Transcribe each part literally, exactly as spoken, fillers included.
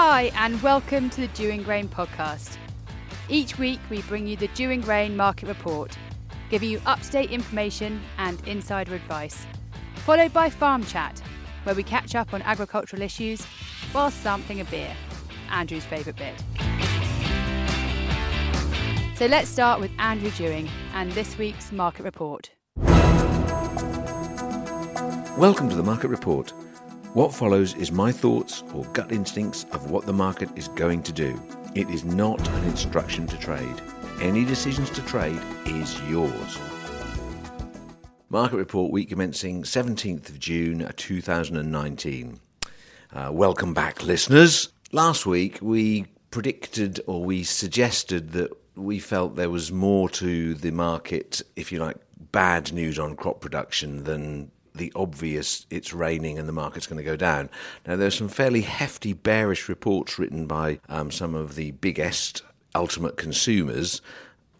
Hi and welcome to the Dewing Grain podcast. Each week we bring you the Dewing Grain market report, giving you up-to-date information and insider advice, followed by Farm Chat, where we catch up on agricultural issues while sampling a beer, Andrew's favourite bit. So let's start with Andrew Dewing and this week's market report. Welcome to the market report. What follows is my thoughts or gut instincts of what the market is going to do. It is not an instruction to trade. Any decisions to trade is yours. Market report week commencing seventeenth of June twenty nineteen. Uh, welcome back, listeners. Last week we predicted or we suggested that we felt there was more to the market, if you like, bad news on crop production than the obvious, it's raining and the market's going to go down. Now, there's some fairly hefty bearish reports written by um, some of the biggest ultimate consumers,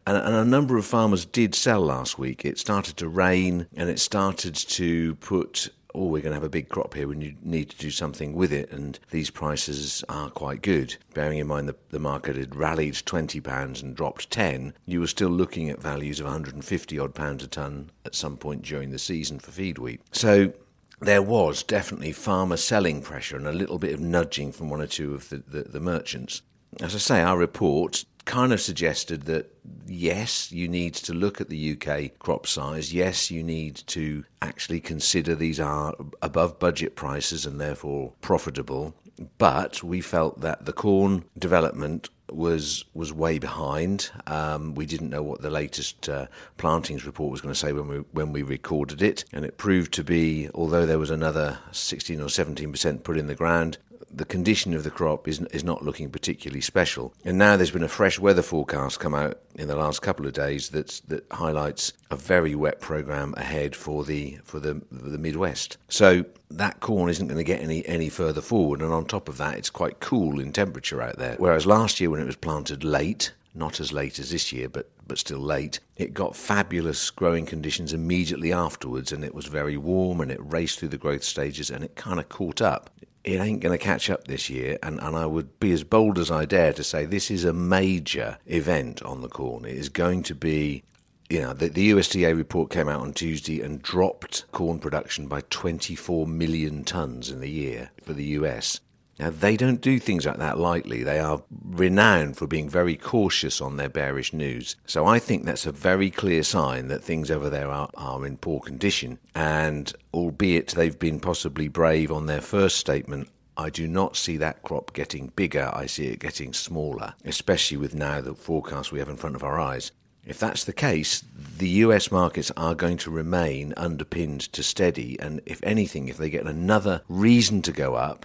and, and a number of farmers did sell last week. It started to rain and it started to put, oh, we're going to have a big crop here, we need to do something with it, and these prices are quite good. Bearing in mind the, the market had rallied twenty pounds and dropped ten, you were still looking at values of one hundred fifty odd pounds a tonne at some point during the season for feed wheat. So there was definitely farmer selling pressure and a little bit of nudging from one or two of the, the, the merchants. As I say, our report kind of suggested that, yes, you need to look at the U K crop size. Yes, you need to actually consider these are above budget prices and therefore profitable. But we felt that the corn development was was way behind. Um, we didn't know what the latest uh, plantings report was going to say when we when we recorded it. And it proved to be, although there was another sixteen or seventeen percent put in the ground, the condition of the crop is is not looking particularly special. And now there's been a fresh weather forecast come out in the last couple of days that that highlights a very wet programme ahead for the for the for the Midwest. So that corn isn't going to get any any further forward. And on top of that, it's quite cool in temperature out there. Whereas last year when it was planted late, not as late as this year, but but still late, it got fabulous growing conditions immediately afterwards, and it was very warm and it raced through the growth stages and it kind of caught up. It ain't going to catch up this year, and, and I would be as bold as I dare to say this is a major event on the corn. It is going to be, you know, the, the U S D A report came out on Tuesday and dropped corn production by twenty-four million tonnes in the year for the U S. Now, they don't do things like that lightly. They are renowned for being very cautious on their bearish news. So I think that's a very clear sign that things over there are, are in poor condition. And albeit they've been possibly brave on their first statement, I do not see that crop getting bigger. I see it getting smaller, especially with now the forecast we have in front of our eyes. If that's the case, the U S markets are going to remain underpinned to steady. And if anything, if they get another reason to go up,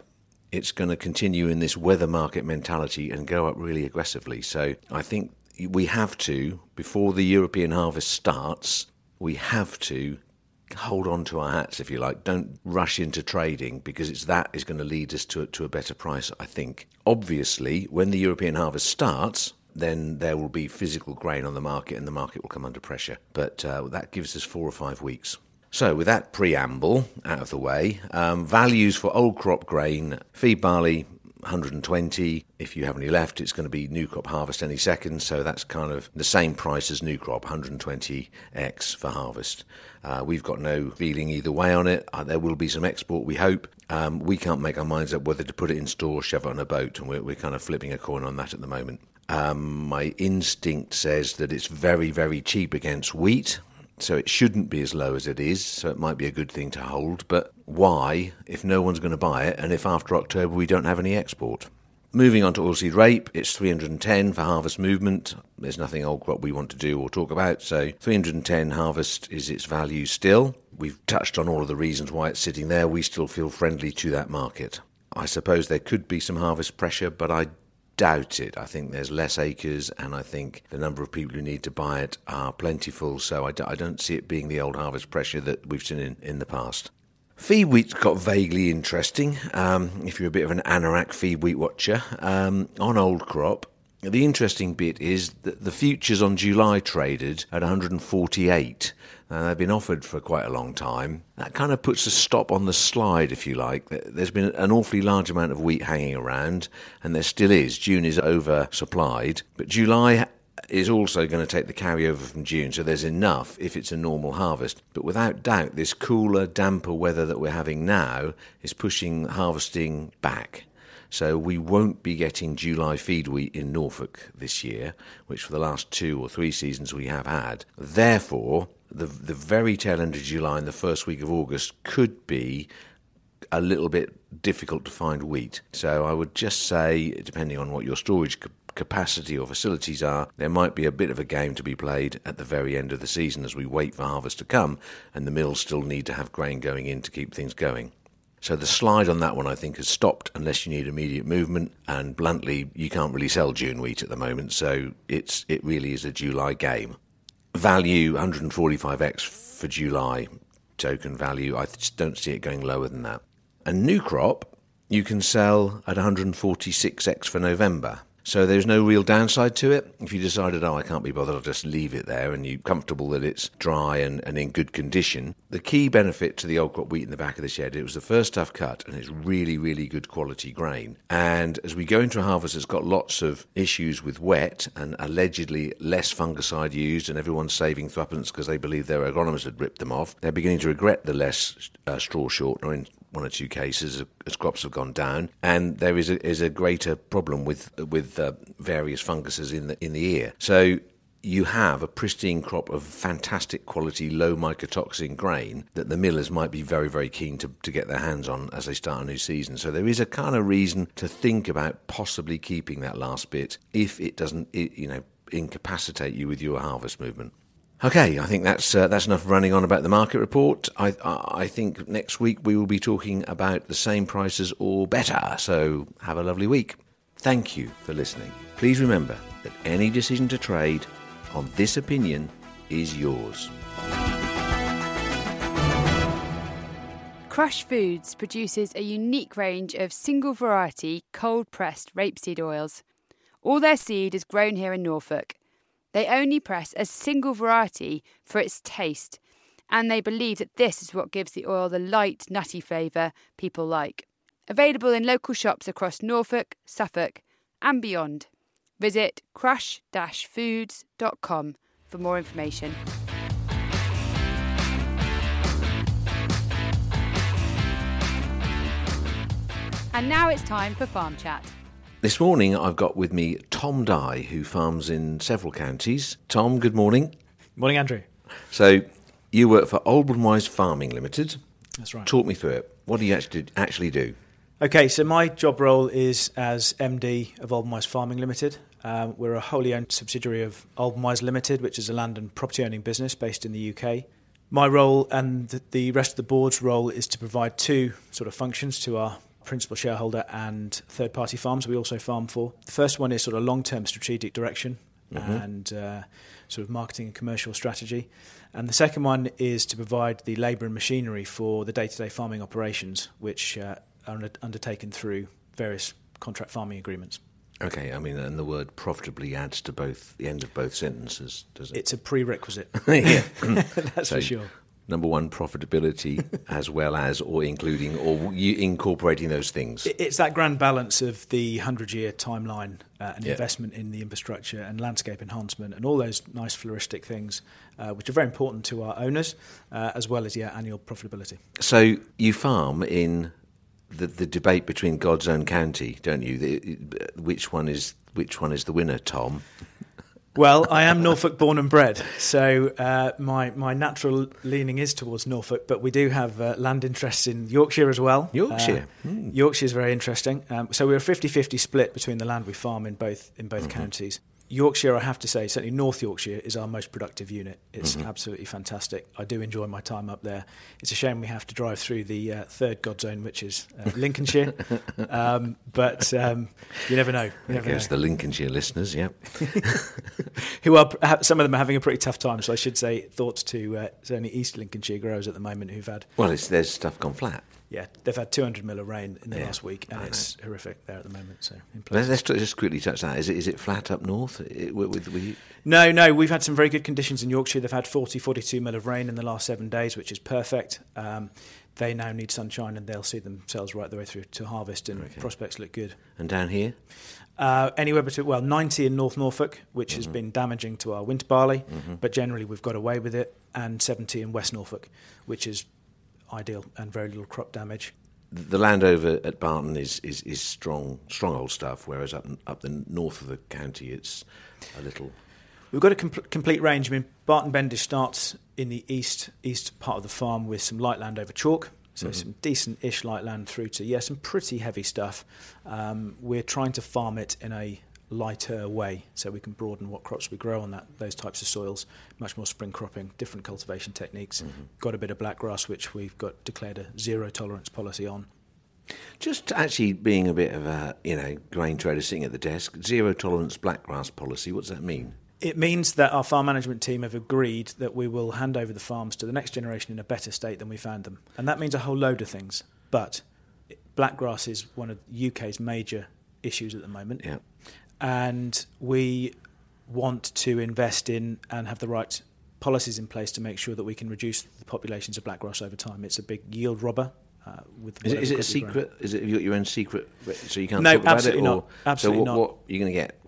it's going to continue in this weather market mentality and go up really aggressively. So I think we have to, before the European harvest starts, we have to hold on to our hats, if you like. Don't rush into trading, because it's that is going to lead us to, to a better price, I think. Obviously, when the European harvest starts, then there will be physical grain on the market and the market will come under pressure. But uh, that gives us four or five weeks. So with that preamble out of the way, um, values for old crop grain, feed barley, one hundred twenty. If you have any left, it's going to be new crop harvest any second. So that's kind of the same price as new crop, one hundred twenty x for harvest. Uh, we've got no feeling either way on it. Uh, there will be some export, we hope. Um, we can't make our minds up whether to put it in store or shove it on a boat. And we're, we're kind of flipping a coin on that at the moment. Um, my instinct says that it's very, very cheap against wheat. So it shouldn't be as low as it is, so it might be a good thing to hold. But why, if no one's going to buy it, and if after October we don't have any export? Moving on to oilseed rape, it's three hundred ten for harvest movement. There's nothing old crop we want to do or talk about, so three hundred ten harvest is its value still. We've touched on all of the reasons why it's sitting there. We still feel friendly to that market. I suppose there could be some harvest pressure, but I doubt it. I think there's less acres, and I think the number of people who need to buy it are plentiful, so I, d- I don't see it being the old harvest pressure that we've seen in, in the past. Feed wheat's got vaguely interesting, um, if you're a bit of an anorak feed wheat watcher. Um, on old crop, the interesting bit is that the futures on July traded at one hundred forty-eight. and they've been offered for quite a long time. That kind of puts a stop on the slide, if you like. There's been an awfully large amount of wheat hanging around, and there still is. June is oversupplied, but July is also going to take the carryover from June, so there's enough if it's a normal harvest. But without doubt, this cooler, damper weather that we're having now is pushing harvesting back. So we won't be getting July feed wheat in Norfolk this year, which for the last two or three seasons we have had. Therefore, the the very tail end of July and the first week of August could be a little bit difficult to find wheat. So I would just say, depending on what your storage could capacity or facilities are, there might be a bit of a game to be played at the very end of the season as we wait for harvest to come, and the mills still need to have grain going in to keep things going. So the slide on that one, I think, has stopped unless you need immediate movement, and bluntly, you can't really sell June wheat at the moment, so it's it really is a July game. Value, one forty-five x for July token value. I just don't see it going lower than that. A new crop, you can sell at one forty-six x for November. So there's no real downside to it. If you decided, oh, I can't be bothered, I'll just leave it there, and you're comfortable that it's dry and, and in good condition. The key benefit to the old crop wheat in the back of the shed, it was the first tough cut, and it's really, really good quality grain. And as we go into a harvest that's got lots of issues with wet and allegedly less fungicide used, and everyone's saving threepence because they believe their agronomist had ripped them off, they're beginning to regret the less uh, straw shortener in one or two cases as crops have gone down, and there is a, is a greater problem with with uh, various funguses in the in the ear. So you have a pristine crop of fantastic quality low mycotoxin grain that the millers might be very, very keen to, to get their hands on as they start a new season. So there is a kind of reason to think about possibly keeping that last bit if it doesn't, it, you know, incapacitate you with your harvest movement. Okay, I think that's uh, that's enough running on about the market report. I, I I think next week we will be talking about the same prices or better, so have a lovely week. Thank you for listening. Please remember that any decision to trade on this opinion is yours. Crush Foods produces a unique range of single variety cold-pressed rapeseed oils. All their seed is grown here in Norfolk. They only press a single variety for its taste, and they believe that this is what gives the oil the light, nutty flavour people like. Available in local shops across Norfolk, Suffolk and beyond. Visit crush dash foods dot com for more information. And now it's time for Farm Chat. This morning I've got with me Tom Dye, who farms in several counties. Tom, good morning. Morning, Andrew. So you work for Albanwise Farming Limited. That's right. Talk me through it. What do you actually do? Okay, so my job role is as M D of Albanwise Farming Limited. Um, we're a wholly owned subsidiary of Albanwise Limited, which is a land and property owning business based in the U K. My role and the rest of the board's role is to provide two sort of functions to our principal shareholder and third-party farms we also farm for. The first one is sort of long-term strategic direction mm-hmm. and uh, sort of marketing and commercial strategy. And the second one is to provide the labour and machinery for the day-to-day farming operations, which uh, are undertaken through various contract farming agreements. Okay, I mean, and the word profitably adds to both the end of both sentences, does it? It's a prerequisite. Yeah, that's so, for sure. Number one, profitability, as well as or including or incorporating those things. It's that grand balance of the hundred-year timeline uh, and yeah. investment in the infrastructure and landscape enhancement and all those nice floristic things, uh, which are very important to our owners, uh, as well as, yeah, annual profitability. So you farm in the, the debate between God's own county, don't you? The, which one is which one is the winner, Tom? Well, I am Norfolk born and bred, so uh, my my natural leaning is towards Norfolk, but we do have uh, land interests in Yorkshire as well. Yorkshire. Uh, mm. Yorkshire is very interesting. Um, so we're a fifty-fifty split between the land we farm in both in both mm-hmm. counties. Yorkshire, I have to say, certainly North Yorkshire is our most productive unit. It's mm-hmm. absolutely fantastic. I do enjoy my time up there. It's a shame we have to drive through the uh, third God zone, which is uh, Lincolnshire. um, but um, you never know. You never I guess know. The Lincolnshire listeners, yeah. Who are some of them are having a pretty tough time. So I should say thoughts to uh, certainly East Lincolnshire growers at the moment who've had. Well, it's, there's stuff gone flat. Yeah, they've had two hundred mil of rain in the yeah, last week, and I it's know. horrific there at the moment. So in let's, let's just quickly touch that. Is it is it flat up north? north? It, with, with... No, no, we've had some very good conditions in Yorkshire. They've had forty, forty-two mil of rain in the last seven days, which is perfect. Um, they now need sunshine, and they'll see themselves right the way through to harvest, and okay. prospects look good. And down here? Uh, anywhere between, well, ninety in North Norfolk, which mm-hmm. has been damaging to our winter barley, mm-hmm. but generally we've got away with it, and seventy in West Norfolk, which is ideal and very little crop damage. The land over at Barton is, is, is strong, strong old stuff, whereas up up the north of the county it's a little... We've got a com- complete range. I mean, Barton Bendish starts in the east east part of the farm with some light land over chalk, so mm-hmm. some decent-ish light land through to, yeah, some pretty heavy stuff. Um, we're trying to farm it in a lighter way so we can broaden what crops we grow on that those types of soils, much more spring cropping, different cultivation techniques. Mm-hmm. Got a bit of black grass, which we've got declared a zero-tolerance policy on. Just actually being a bit of a, you know, grain trader sitting at the desk, zero-tolerance black grass policy, what's that mean? It means that our farm management team have agreed that we will hand over the farms to the next generation in a better state than we found them. And that means a whole load of things. But black grass is one of the U K's major issues at the moment. Yeah. And we want to invest in and have the right policies in place to make sure that we can reduce the populations of black grass over time. It's a big yield robber. Uh, with is it, is it a secret? Grown. Is it your own secret? So you can't no, talk about absolutely it? No, absolutely not. So what, what are you going to get?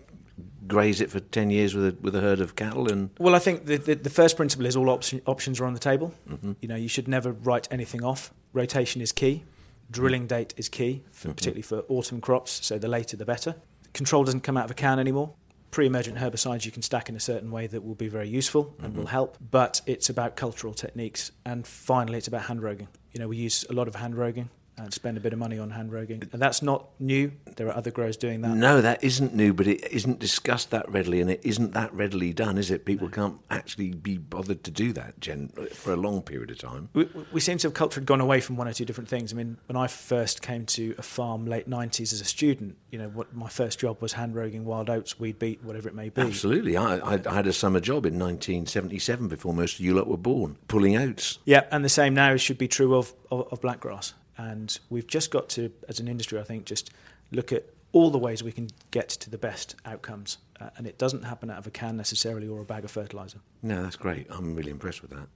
Graze it for ten years with a, with a herd of cattle? And Well, I think the, the, the first principle is all option, options are on the table. Mm-hmm. You know, you should never write anything off. Rotation is key. Drilling date is key, for, mm-hmm. particularly for autumn crops, so the later the better. Control doesn't come out of a can anymore. Pre-emergent herbicides you can stack in a certain way that will be very useful and mm-hmm. will help, but it's about cultural techniques. And finally, it's about hand roguing. You know, we use a lot of hand roguing and spend a bit of money on hand roguing. And that's not new. There are other growers doing that. No, that isn't new, but it isn't discussed that readily, and it isn't that readily done, is it? People no. can't actually be bothered to do that gen- for a long period of time. We, we seem to have culturally gone away from one or two different things. I mean, when I first came to a farm late nineties as a student, you know, what my first job was hand roguing wild oats, weed beet, whatever it may be. Absolutely. I, I, I had a summer job in nineteen seventy-seven before most of you lot were born, pulling oats. Yeah, and the same now should be true of, of, of black grass. And we've just got to, as an industry, I think, just look at all the ways we can get to the best outcomes. Uh, and it doesn't happen out of a can necessarily or a bag of fertiliser. No, that's great. I'm really impressed with that.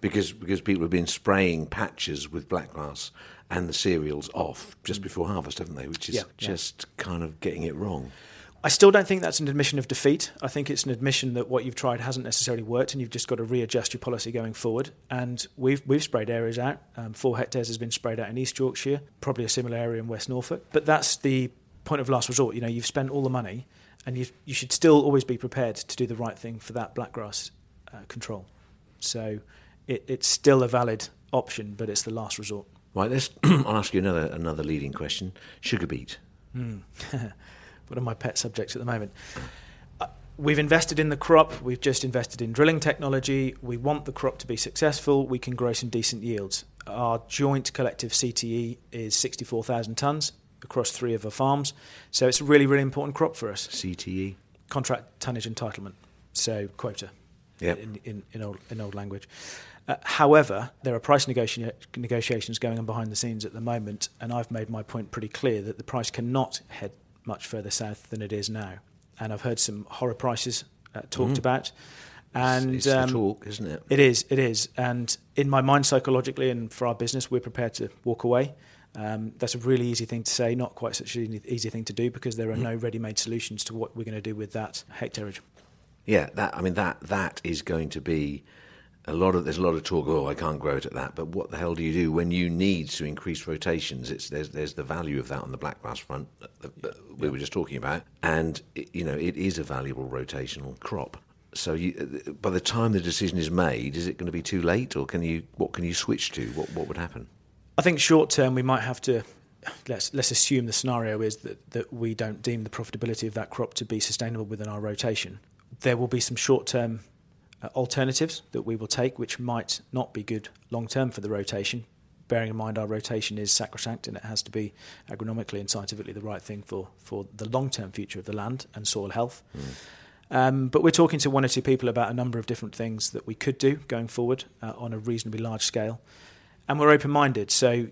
Because because people have been spraying patches with black grass and the cereals off just before harvest, haven't they? Which is yeah, just yeah. kind of getting it wrong. I still don't think that's an admission of defeat. I think it's an admission that what you've tried hasn't necessarily worked, and you've just got to readjust your policy going forward. And we've we've sprayed areas out. Um, four hectares has been sprayed out in East Yorkshire, probably a similar area in West Norfolk. But that's the point of last resort. You know, you've spent all the money, and you you should still always be prepared to do the right thing for that blackgrass uh, control. So it, it's still a valid option, but it's the last resort. Right. Let's I'll ask you another another leading question: sugar beet. Mm. One of my pet subjects at the moment. Uh, we've invested in the crop. We've just invested in drilling technology. We want the crop to be successful. We can grow some decent yields. Our joint collective C T E is sixty-four thousand tonnes across three of our farms. So it's a really, really important crop for us. C T E? Contract tonnage entitlement. So quota yep. in, in, in, old, in old language. Uh, however, there are price negoti- negotiations going on behind the scenes at the moment, and I've made my point pretty clear that the price cannot head much further south than it is now. And I've heard some horror prices uh, talked mm. about. And It's, it's um, the talk, isn't it? It is, it is. And in my mind, psychologically, and for our business, we're prepared to walk away. Um, that's a really easy thing to say, not quite such an easy thing to do, because there are mm. no ready-made solutions to what we're going to do with that hectareage. Yeah, that. I mean, that that is going to be... A lot of there's a lot of talk. Oh, I can't grow it at that. But what the hell do you do when you need to increase rotations? It's there's there's the value of that on the black grass front that, that we were just talking about, and it, you know it is a valuable rotational crop. So you, by the time the decision is made, is it going to be too late, or can you what can you switch to? What what would happen? I think short term we might have to. Let's let's assume the scenario is that that we don't deem the profitability of that crop to be sustainable within our rotation. There will be some short term. Uh, alternatives that we will take, which might not be good long term for the rotation, bearing in mind our rotation is sacrosanct and it has to be agronomically and scientifically the right thing for, for the long term future of the land and soil health. Mm. Um, but we're talking to one or two people about a number of different things that we could do going forward uh, on a reasonably large scale, and we're open minded. So,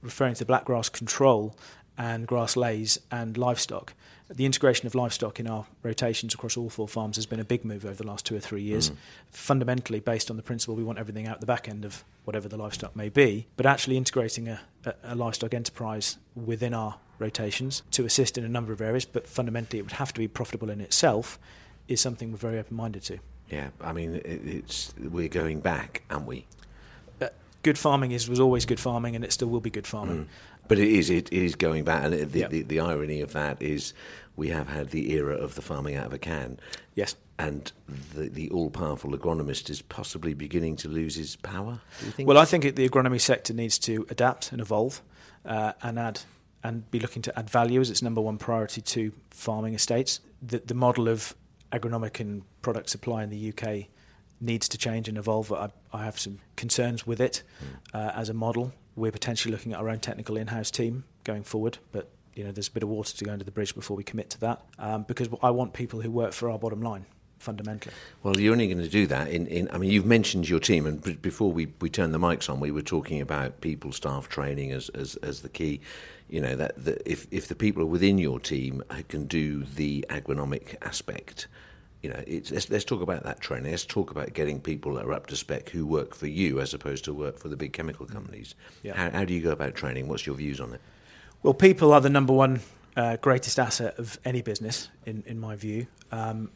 referring to the black grass control, and grass lays and livestock. The integration of livestock in our rotations across all four farms has been a big move over the last two or three years, mm. fundamentally based on the principle we want everything out the back end of whatever the livestock may be, but actually integrating a, a, a livestock enterprise within our rotations to assist in a number of areas, but fundamentally it would have to be profitable in itself, is something we're very open-minded to. Yeah, I mean, it, it's we're going back, aren't we? Uh, good farming is was always good farming, and it still will be good farming. Mm. But it is it is going back, and it, the, yep. the the irony of that is we have had the era of the farming out of a can. Yes. And the, the all-powerful agronomist is possibly beginning to lose his power, do you think? Well, I think it, the agronomy sector needs to adapt and evolve uh, and add and be looking to add value as its number one priority to farming estates. The, the model of agronomic and product supply in the U K needs to change and evolve. I, I have some concerns with it mm. uh, as a model. We're potentially looking at our own technical in-house team going forward, but you know, there's a bit of water to go under the bridge before we commit to that, um, because I want people who work for our bottom line, fundamentally. Well, you're only going to do that in, in I mean, you've mentioned your team, and b- before we, we turned the mics on, we were talking about people, staff training as, as, as the key. You know, that, that if, if the people within your team can do the agronomic aspect, you know, it's, let's, let's talk about that training. Let's talk about getting people that are up to spec who work for you as opposed to work for the big chemical companies. Yeah. How, how do you go about training? What's your views on it? Well, people are the number one uh, greatest asset of any business, in, in my view. Um,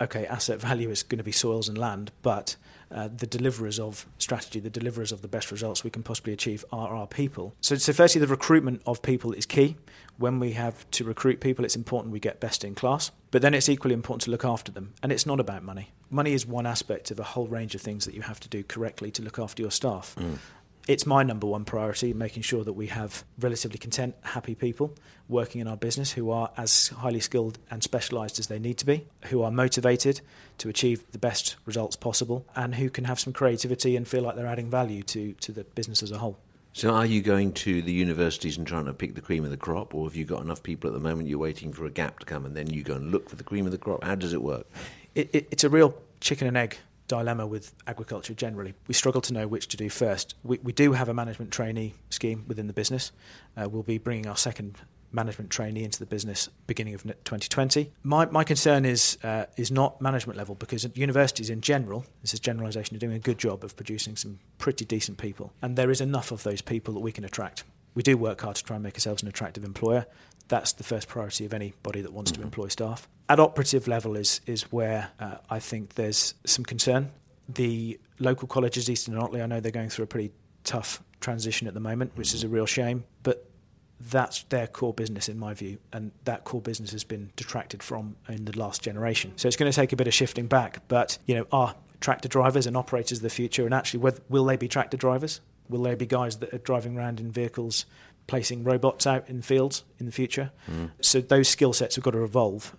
okay, asset value is going to be soils and land, but uh, the deliverers of strategy, the deliverers of the best results we can possibly achieve are our people. So, so firstly, the recruitment of people is key. When we have to recruit people, it's important we get best in class, but then it's equally important to look after them. And it's not about money. Money is one aspect of a whole range of things that you have to do correctly to look after your staff. Mm. It's my number one priority, making sure that we have relatively content, happy people working in our business who are as highly skilled and specialised as they need to be, who are motivated to achieve the best results possible, and who can have some creativity and feel like they're adding value to, to the business as a whole. So are you going to the universities and trying to pick the cream of the crop, or have you got enough people at the moment you're waiting for a gap to come and then you go and look for the cream of the crop? How does it work? It, it, it's a real chicken and egg dilemma with agriculture generally. We struggle to know which to do first. We, we do have a management trainee scheme within the business. Uh, we'll be bringing our second management trainee into the business beginning of twenty twenty. My my concern is uh, is not management level, because at universities in general, this is generalisation, are doing a good job of producing some pretty decent people, and there is enough of those people that we can attract. We do work hard to try and make ourselves an attractive employer. That's the first priority of anybody that wants mm-hmm. to employ staff. At operative level is is where uh, I think there's some concern. The local colleges, Eastern and Otley, I know they're going through a pretty tough transition at the moment, mm-hmm. which is a real shame, but that's their core business in my view, and that core business has been detracted from in the last generation. So it's going to take a bit of shifting back, but you know, are tractor drivers and operators of the future, and actually whether, will they be tractor drivers? Will there be guys that are driving around in vehicles, placing robots out in fields in the future? Mm. So those skill sets have got to evolve.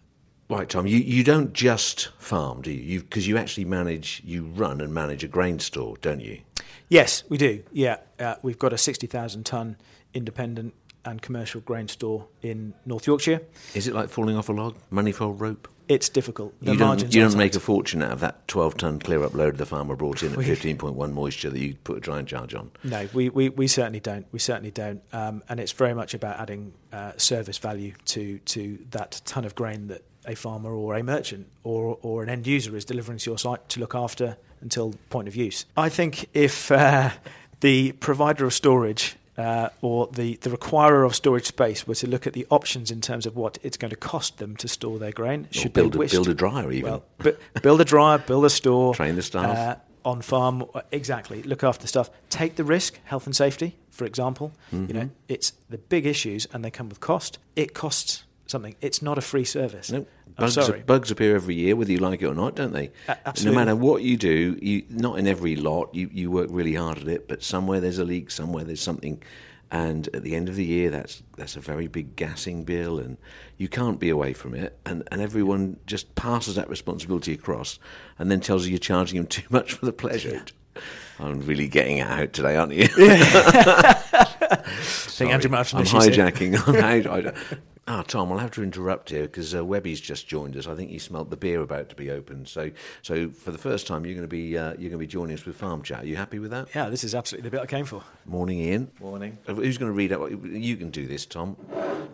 Right, Tom, you, you don't just farm, do you? Because you, you actually manage, you run and manage a grain store, don't you? Yes, we do, yeah. Uh, we've got a sixty thousand tonne independent and commercial grain store in North Yorkshire. Is it like falling off a log, manifold rope? It's difficult. The you don't, you don't make a fortune out of that twelve-tonne clear-up load the farmer brought in at we, fifteen point one moisture that you put a drying charge on. No, we, we, we certainly don't. We certainly don't. Um, and it's very much about adding uh, service value to, to that tonne of grain that a farmer or a merchant or, or an end user is delivering to your site to look after until point of use. I think if uh, the provider of storage Uh, or the, the requirer of storage space were to look at the options in terms of what it's going to cost them to store their grain, should build a, build a dryer even. Well, bu- build a dryer, build a store. Train the staff. Uh, on farm, exactly. Look after the stuff. Take the risk, health and safety, for example. Mm-hmm. You know, it's the big issues and they come with cost. It costs something. It's not a free service. Nope. Bugs, are, bugs appear every year, whether you like it or not, don't they? Uh, absolutely. No matter what you do, you, not in every lot, you, you work really hard at it, but somewhere there's a leak, somewhere there's something. And at the end of the year, that's that's a very big gassing bill, and you can't be away from it. And, and everyone just passes that responsibility across and then tells you you're charging them too much for the pleasure. Yeah. I'm really getting it out today, aren't you? Yeah. Sorry, I think Andrew might have some I'm hijacking. I'm hijacking. Ah, Tom, I'll have to interrupt here because uh, Webby's just joined us. I think he smelt the beer about to be opened. So, so for the first time, you're going to be uh, you're going to be joining us with Farm Chat. Are you happy with that? Yeah, this is absolutely the bit I came for. Morning, Ian. Morning. Who's going to read out? You can do this, Tom,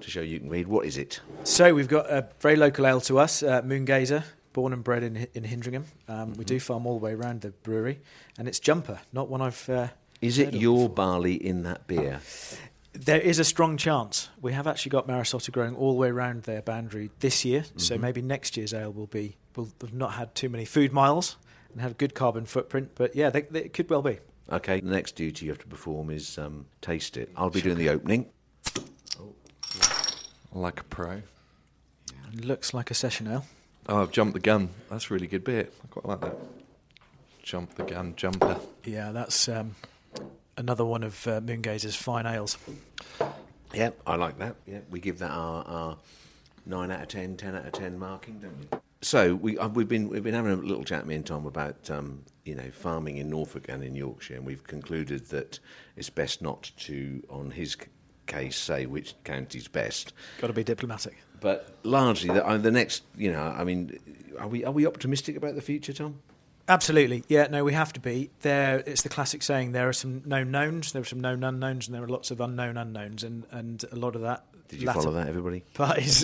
to show you can read. What is it? So we've got a very local ale to us, uh, Moon Gazer, born and bred in in Hindringham. Um, mm-hmm. We do farm all the way around the brewery, and it's Jumper, not one I've. Uh, is it your barley in that beer? Oh. There is a strong chance. We have actually got Maris Otter growing all the way around their boundary this year, mm-hmm. so maybe next year's ale will be, will have not had too many food miles and have a good carbon footprint, but yeah, they, they, it could well be. Okay, the next duty you have to perform is um, taste it. I'll be doing the opening. Oh. Like a pro. It looks like a session ale. Oh, I've jumped the gun. That's a really good beer. I quite like that. Jump the gun, Jumper. Yeah, that's... Um, Another one of uh, Moon Gazer's fine ales. Yeah, I like that. Yeah, we give that our, our nine out of ten, ten out of ten marking, don't we? So we uh, we've been we've been having a little chat, me and Tom, about um, you know farming in Norfolk and in Yorkshire, and we've concluded that it's best not to, on his case, say which county's best. Got to be diplomatic. But largely, the, uh, the next, you know, I mean, are we are we optimistic about the future, Tom? Absolutely, yeah, no, we have to be. There, it's the classic saying, there are some known knowns, there are some known unknowns, and there are lots of unknown unknowns, and, and a lot of that... Did you follow that, everybody? Parties.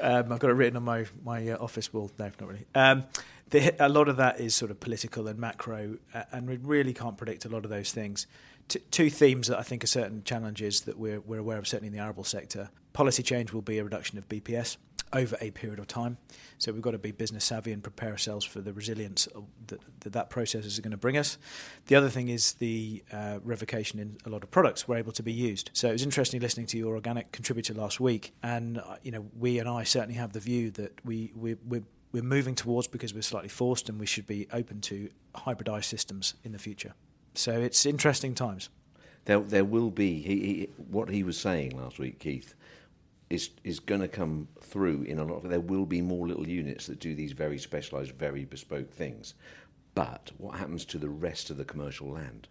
um, I've got it written on my, my uh, office wall. No, not really. Um, the, a lot of that is sort of political and macro, uh, and we really can't predict a lot of those things. T- two themes that I think are certain challenges that we're, we're aware of, certainly in the arable sector. Policy change will be a reduction of B P S over a period of time. So we've got to be business savvy and prepare ourselves for the resilience that that, that process is going to bring us. The other thing is the uh, revocation in a lot of products were able to be used. So it was interesting listening to your organic contributor last week, and uh, you know we and I certainly have the view that we, we, we're, we're moving towards, because we're slightly forced, and we should be open to hybridised systems in the future. So it's interesting times. There, there will be, he, he, what he was saying last week, Keith, is is going to come through in a lot of... There will be more little units that do these very specialised, very bespoke things. But what happens to the rest of the commercial land?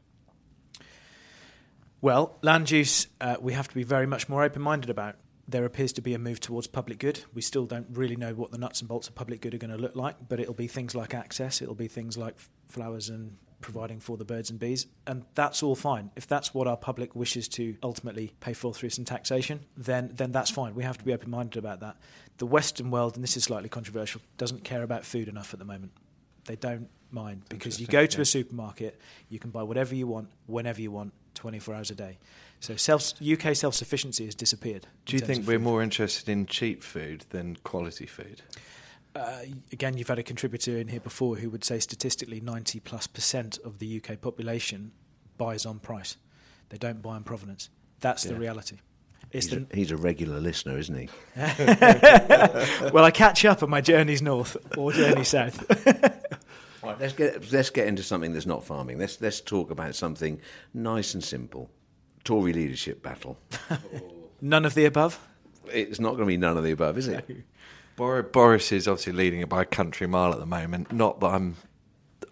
Well, land use, uh, we have to be very much more open-minded about. There appears to be a move towards public good. We still don't really know what the nuts and bolts of public good are going to look like, but it'll be things like access, it'll be things like flowers and providing for the birds and bees, and that's all fine. If that's what our public wishes to ultimately pay for through some taxation, then then that's fine. We have to be open-minded about that. The Western world, and this is slightly controversial, doesn't care about food enough at the moment. They don't mind, because you go to yeah. a supermarket, you can buy whatever you want, whenever you want, twenty-four hours a day. So self, U K self-sufficiency has disappeared. Do you think we're more interested in cheap food than quality food? Uh, again, you've had a contributor in here before who would say statistically ninety plus percent of the U K population buys on price. They don't buy on provenance. That's yeah. the reality. He's, the... A, he's a regular listener, isn't he? Well, I catch up on my journeys north or journey south. Right, let's get let's get into something that's not farming. Let's let's talk about something nice and simple. Tory leadership battle. None of the above? It's not going to be none of the above, is it? No. Boris is obviously leading it by a country mile at the moment. Not that I'm...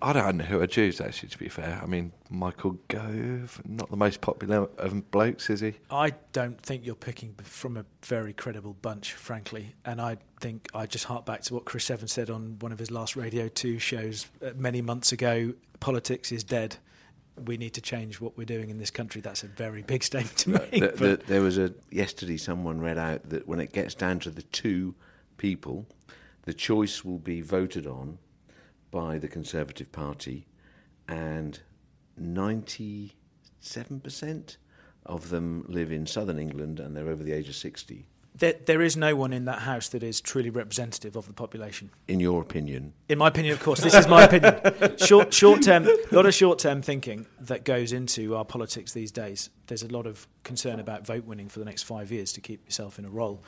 I don't know who I choose, actually, to be fair. I mean, Michael Gove, not the most popular of blokes, is he? I don't think you're picking from a very credible bunch, frankly. And I think I just hark back to what Chris Evans said on one of his last Radio two shows many months ago. Politics is dead. We need to change what we're doing in this country. That's a very big statement to make. The, the, there was a... Yesterday, someone read out that when it gets down to the two... people, the choice will be voted on by the Conservative Party, and ninety-seven percent of them live in southern England and they're over the age of sixty. There, there is no one in that house that is truly representative of the population. In your opinion? In my opinion, of course. This is my opinion. Short, short-term, a lot of short-term thinking that goes into our politics these days. There's a lot of concern about vote winning for the next five years to keep yourself in a role.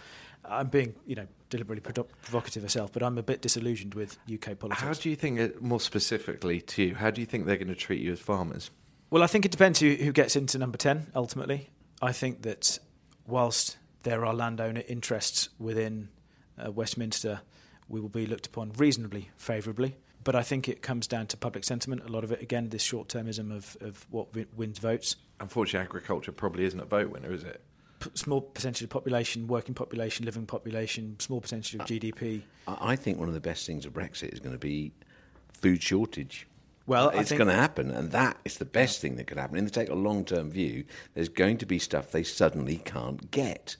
I'm being, you know, deliberately provocative myself, but I'm a bit disillusioned with U K politics. How do you think, more specifically to you, how do you think they're going to treat you as farmers? Well, I think it depends who, who gets into number ten, ultimately. I think that whilst... there are landowner interests within uh, Westminster, we will be looked upon reasonably favourably. But I think it comes down to public sentiment. A lot of it, again, this short-termism of, of what wins votes. Unfortunately, agriculture probably isn't a vote winner, is it? small percentage of population, working population, living population, small percentage of G D P. I think one of the best things of Brexit is going to be food shortage. Well, it's going to happen, and that is the best yeah. thing that could happen. If they take a long-term view, there's going to be stuff they suddenly can't get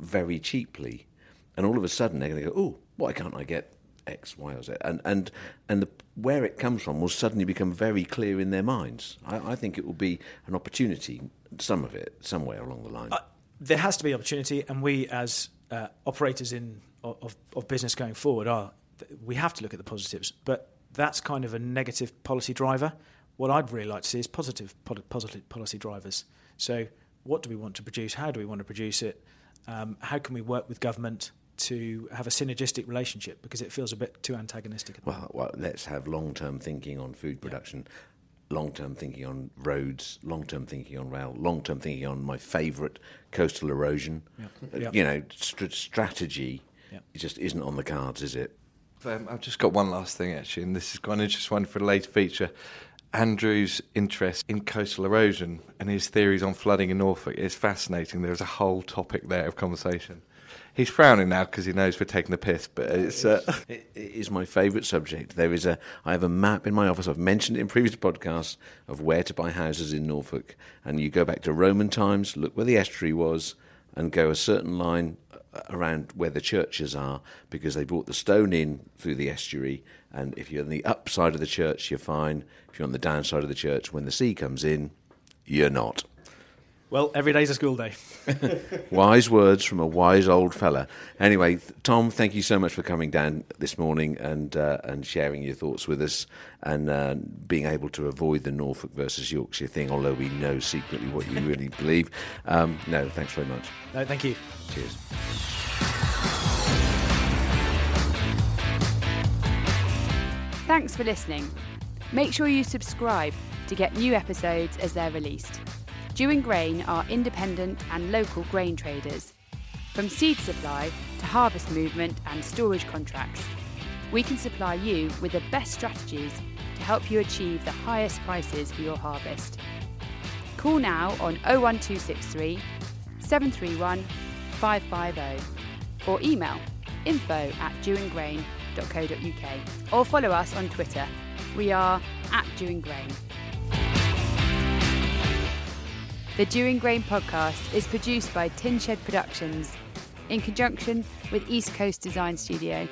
very cheaply, and all of a sudden they're going to go, "Oh, why can't I get X, Y, or Z?" And and and the, where it comes from will suddenly become very clear in their minds. I, I think it will be an opportunity. Some of it, somewhere along the line, uh, there has to be opportunity, and we as uh, operators in of, of business going forward are we have to look at the positives, but. That's kind of a negative policy driver. What I'd really like to see is positive, positive policy drivers. So what do we want to produce? How do we want to produce it? Um, how can we work with government to have a synergistic relationship? Because it feels a bit too antagonistic. At the well, well, let's have long-term thinking on food production, yeah. long-term thinking on roads, long-term thinking on rail, long-term thinking on my favourite, coastal erosion. Yeah. Uh, yeah. You know, st- strategy yeah. It just isn't on the cards, is it? Um, I've just got one last thing, actually, and this is quite an interesting one for a later feature. Andrew's interest in coastal erosion and his theories on flooding in Norfolk is fascinating. There's a whole topic there of conversation. He's frowning now because he knows we're taking the piss, but it's... Uh... It is my favourite subject. There is a... I have a map in my office, I've mentioned it in previous podcasts, of where to buy houses in Norfolk. And you go back to Roman times, look where the estuary was, and go a certain line around where the churches are, because they brought the stone in through the estuary, and if you're on the upside of the church, you're fine. If you're on the downside of the church, when the sea comes in, you're not. Well, every day's a school day. Wise words from a wise old fella. Anyway, Tom, thank you so much for coming down this morning and uh, and sharing your thoughts with us, and uh, being able to avoid the Norfolk versus Yorkshire thing, although we know secretly what you really believe. Um, no, thanks very much. No, thank you. Cheers. Thanks for listening. Make sure you subscribe to get new episodes as they're released. Dewing Grain are independent and local grain traders. From seed supply to harvest movement and storage contracts, we can supply you with the best strategies to help you achieve the highest prices for your harvest. Call now on oh one two six three, seven three one, five five oh or email info at dewing grain dot co dot uk or follow us on Twitter. We are at Dewing Grain. The Dewing Grain podcast is produced by Tin Shed Productions in conjunction with East Coast Design Studio.